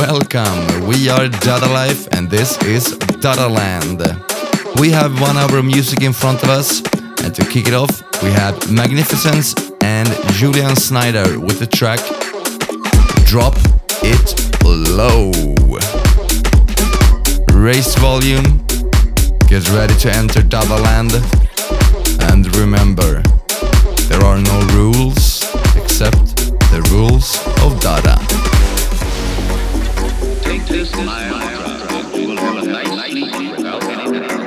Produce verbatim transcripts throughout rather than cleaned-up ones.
Welcome, we are Dada Life and this is Dada Land. We have one hour of music in front of us, and to kick it off we have Magnificence and Julian Snijder with the track Drop It Low. Raise volume, get ready to enter Dada Land, and remember, there are no rules except the rules of Dada. Take this mantra, you will have a nice sleep without any doubt.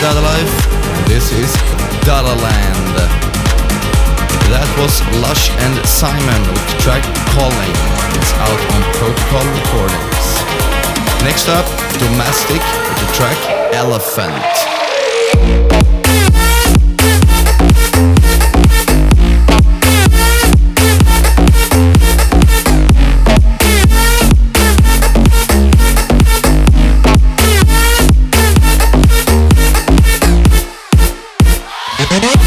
Dada Life, this is Dada Land. That was Lush and Simon with the track Calling. It's out on Protocol Recordings. Next up, Domestic with the track Elephant. We'll be right back.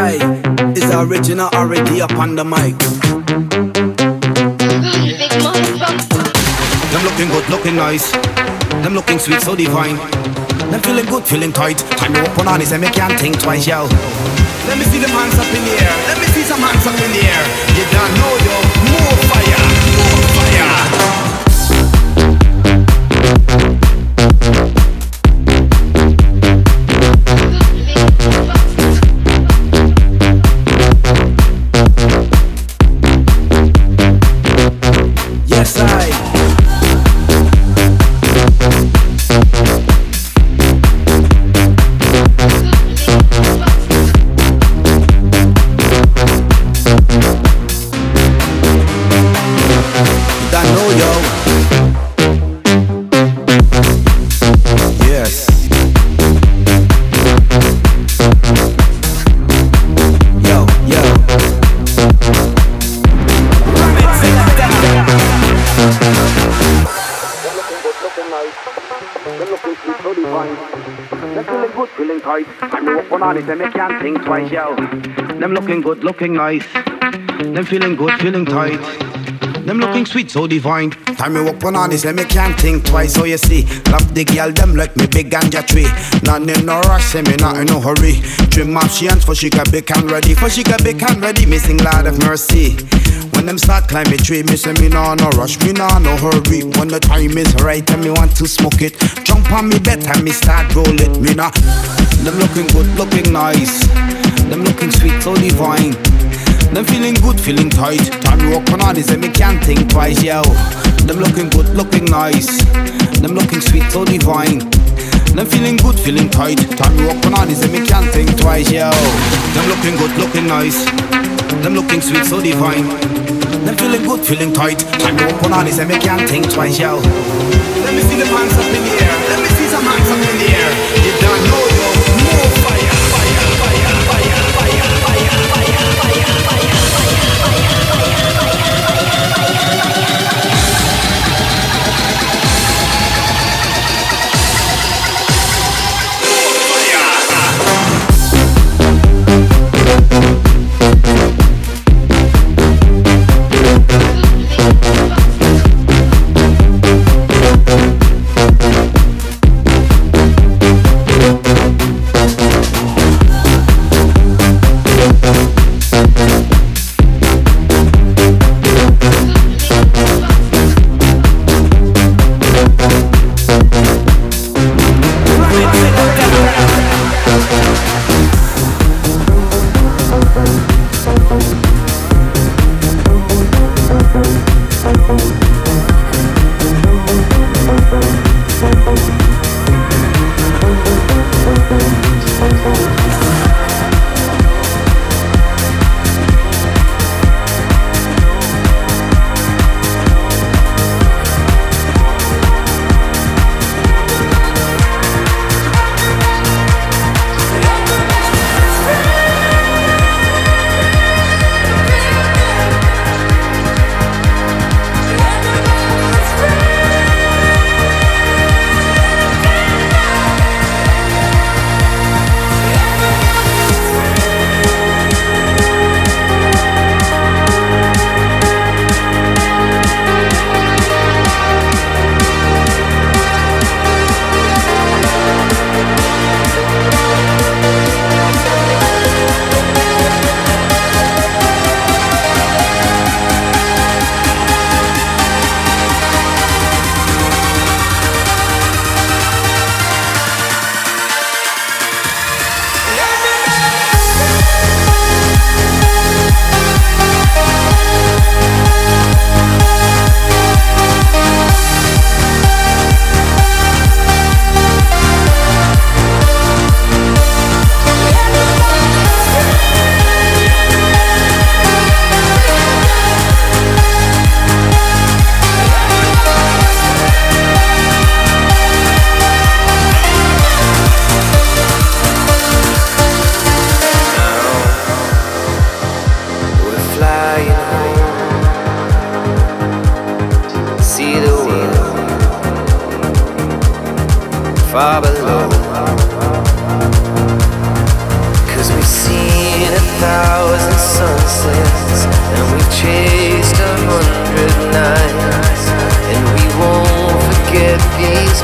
Aye, it's original already up on the mic. Them looking good, looking nice. Them looking sweet, so divine. Them feeling good, feeling tight. Time to open on this and make you think twice, yo. Let me see them hands up in the air. Let me see some hands up in the air. You don't know, yo. More fire, more fire. Them looking good, looking nice. Them feeling good, feeling tight. Them looking sweet, so divine. Time me walk on all this, let me can't think twice. So you see, love the girl, them like me big ganja tree. None in no rush, say me not in no hurry. Trim up she hands for she can bake and ready. For she can bake and ready, missing Lord of mercy. When them start climbing tree, me say me no no rush, me no no hurry. When the time is right and me want to smoke it, jump on me bed and me start roll it, me no. Them looking good, looking nice. Them looking sweet, so divine. Them feeling good, feeling tight. Time to walk on all this and me can't think twice, yo. Them looking good, looking nice. Them looking sweet, so divine. Them feeling good, feeling tight. Time to walk on all this and me can't think twice, yo. Them looking good, looking nice. Them looking sweet, so divine. Them feeling good, feeling tight. Time to walk on all this and me can't think twice, yo. Let me see them hands up in the air. Let me see some hands up in the air. You don't know, yo. More fire, fire, fire, fire. Far below, 'cause we've seen it.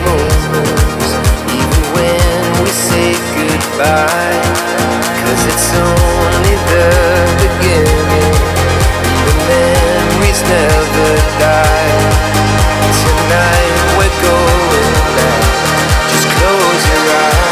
moves, even when we say goodbye, 'cause it's only the beginning, and the memories never die. Tonight we're going back, just close your eyes.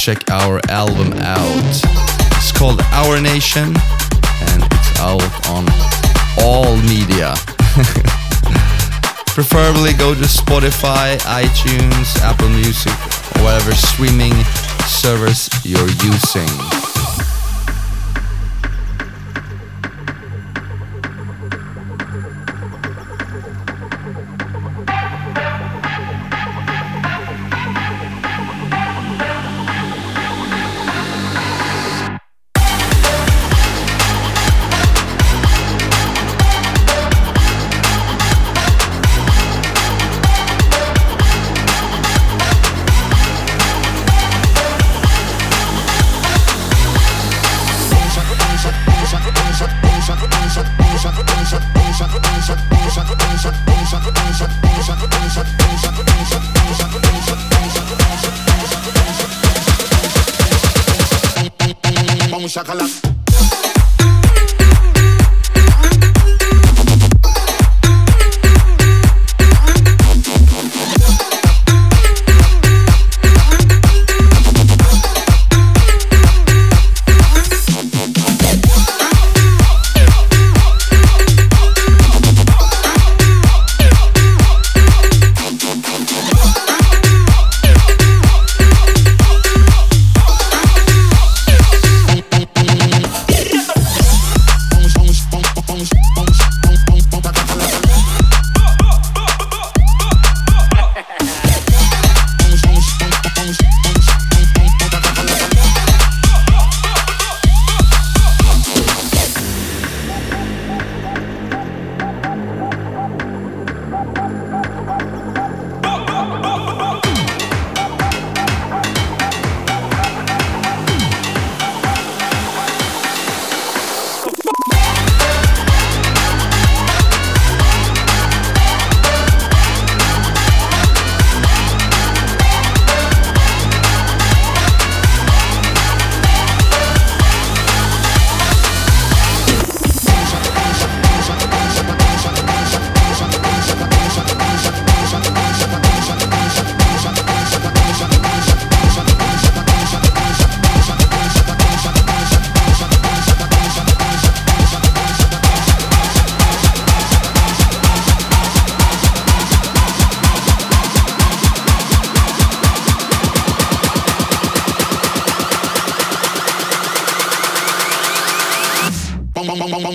Check our album out. It's called Our Nation and it's out on all media. Preferably go to Spotify, iTunes, Apple Music, or whatever streaming service you're using.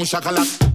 shakalaka.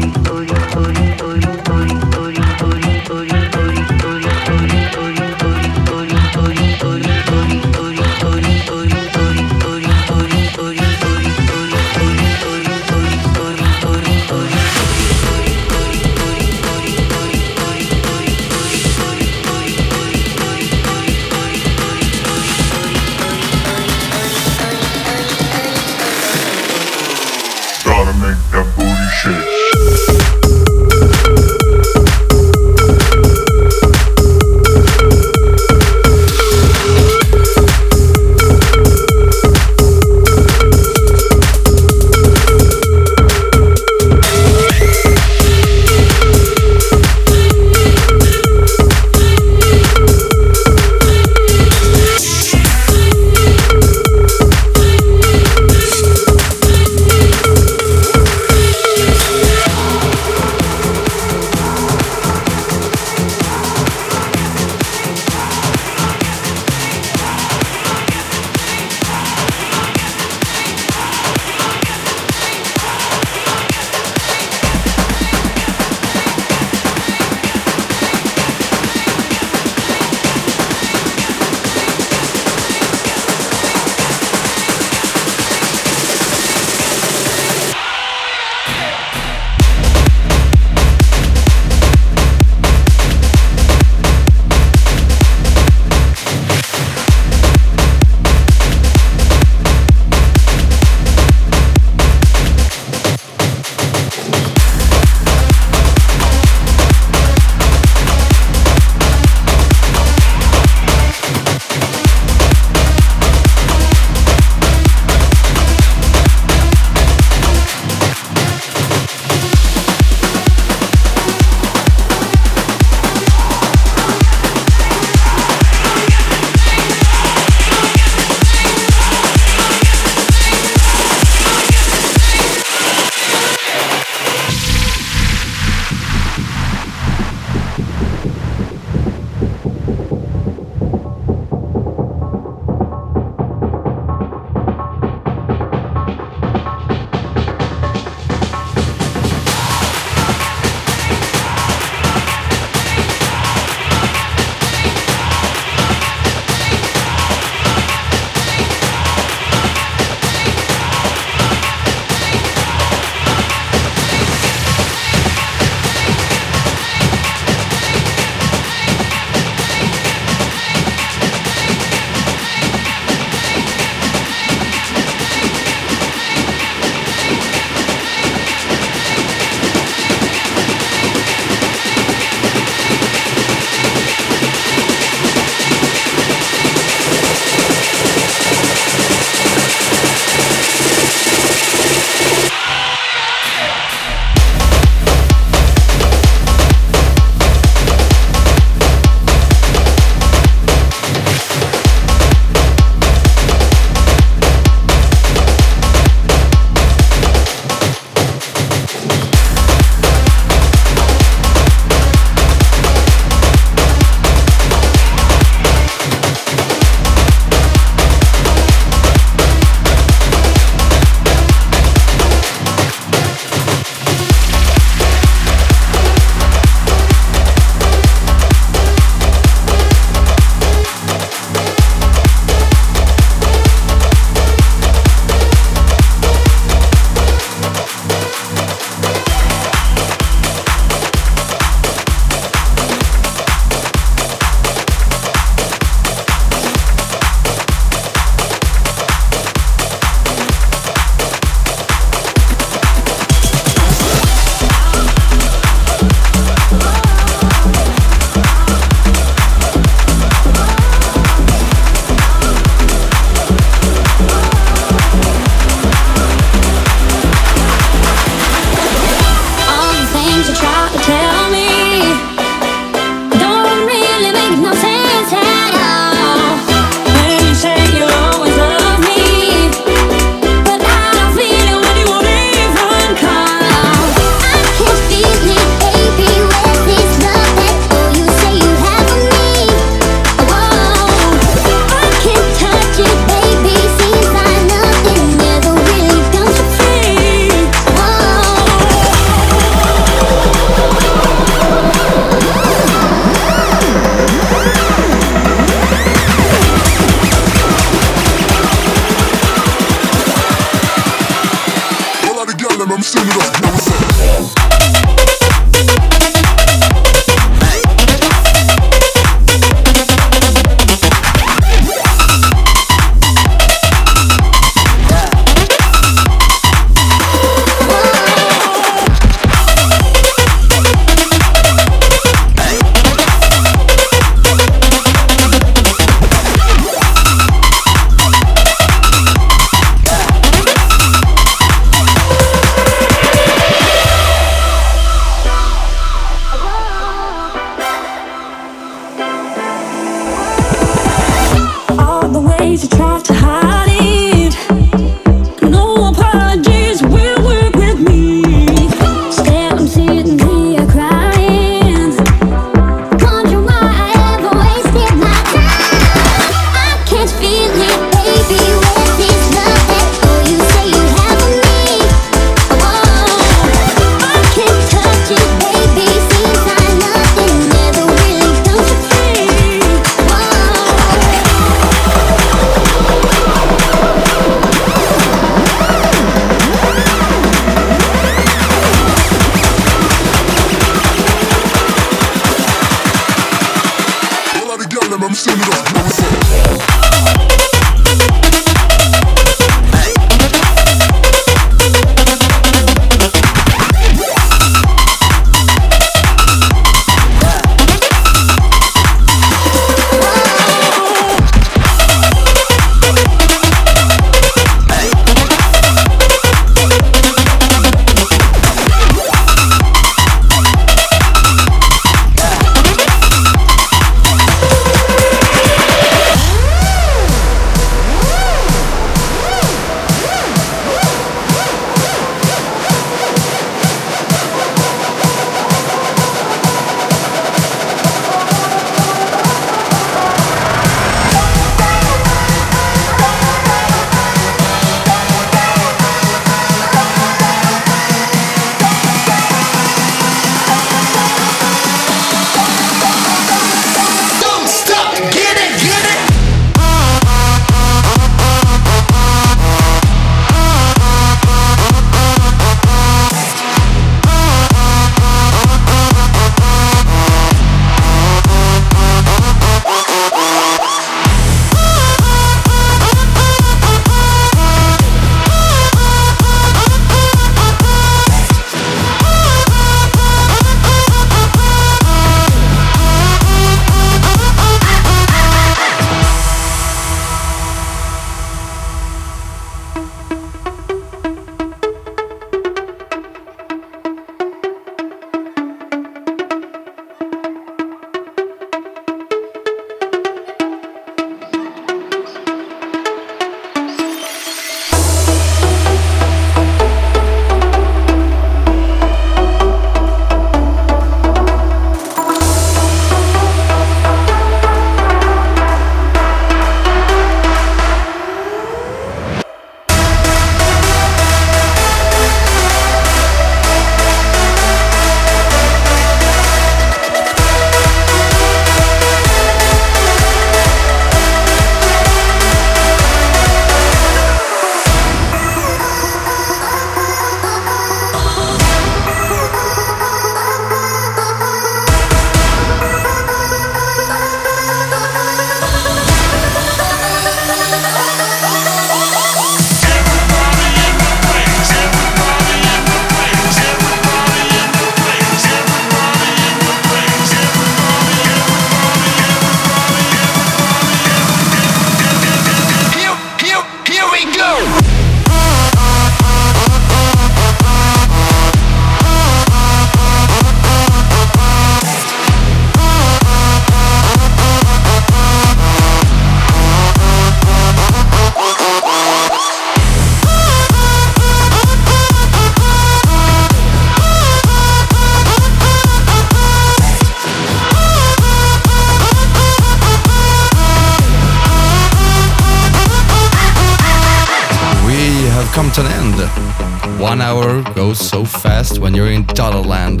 So fast when you're in Dada Land.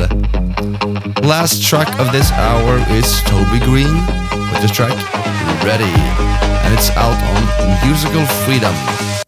Last track of this hour is Toby Green with the track Ready, and it's out on Musical Freedom.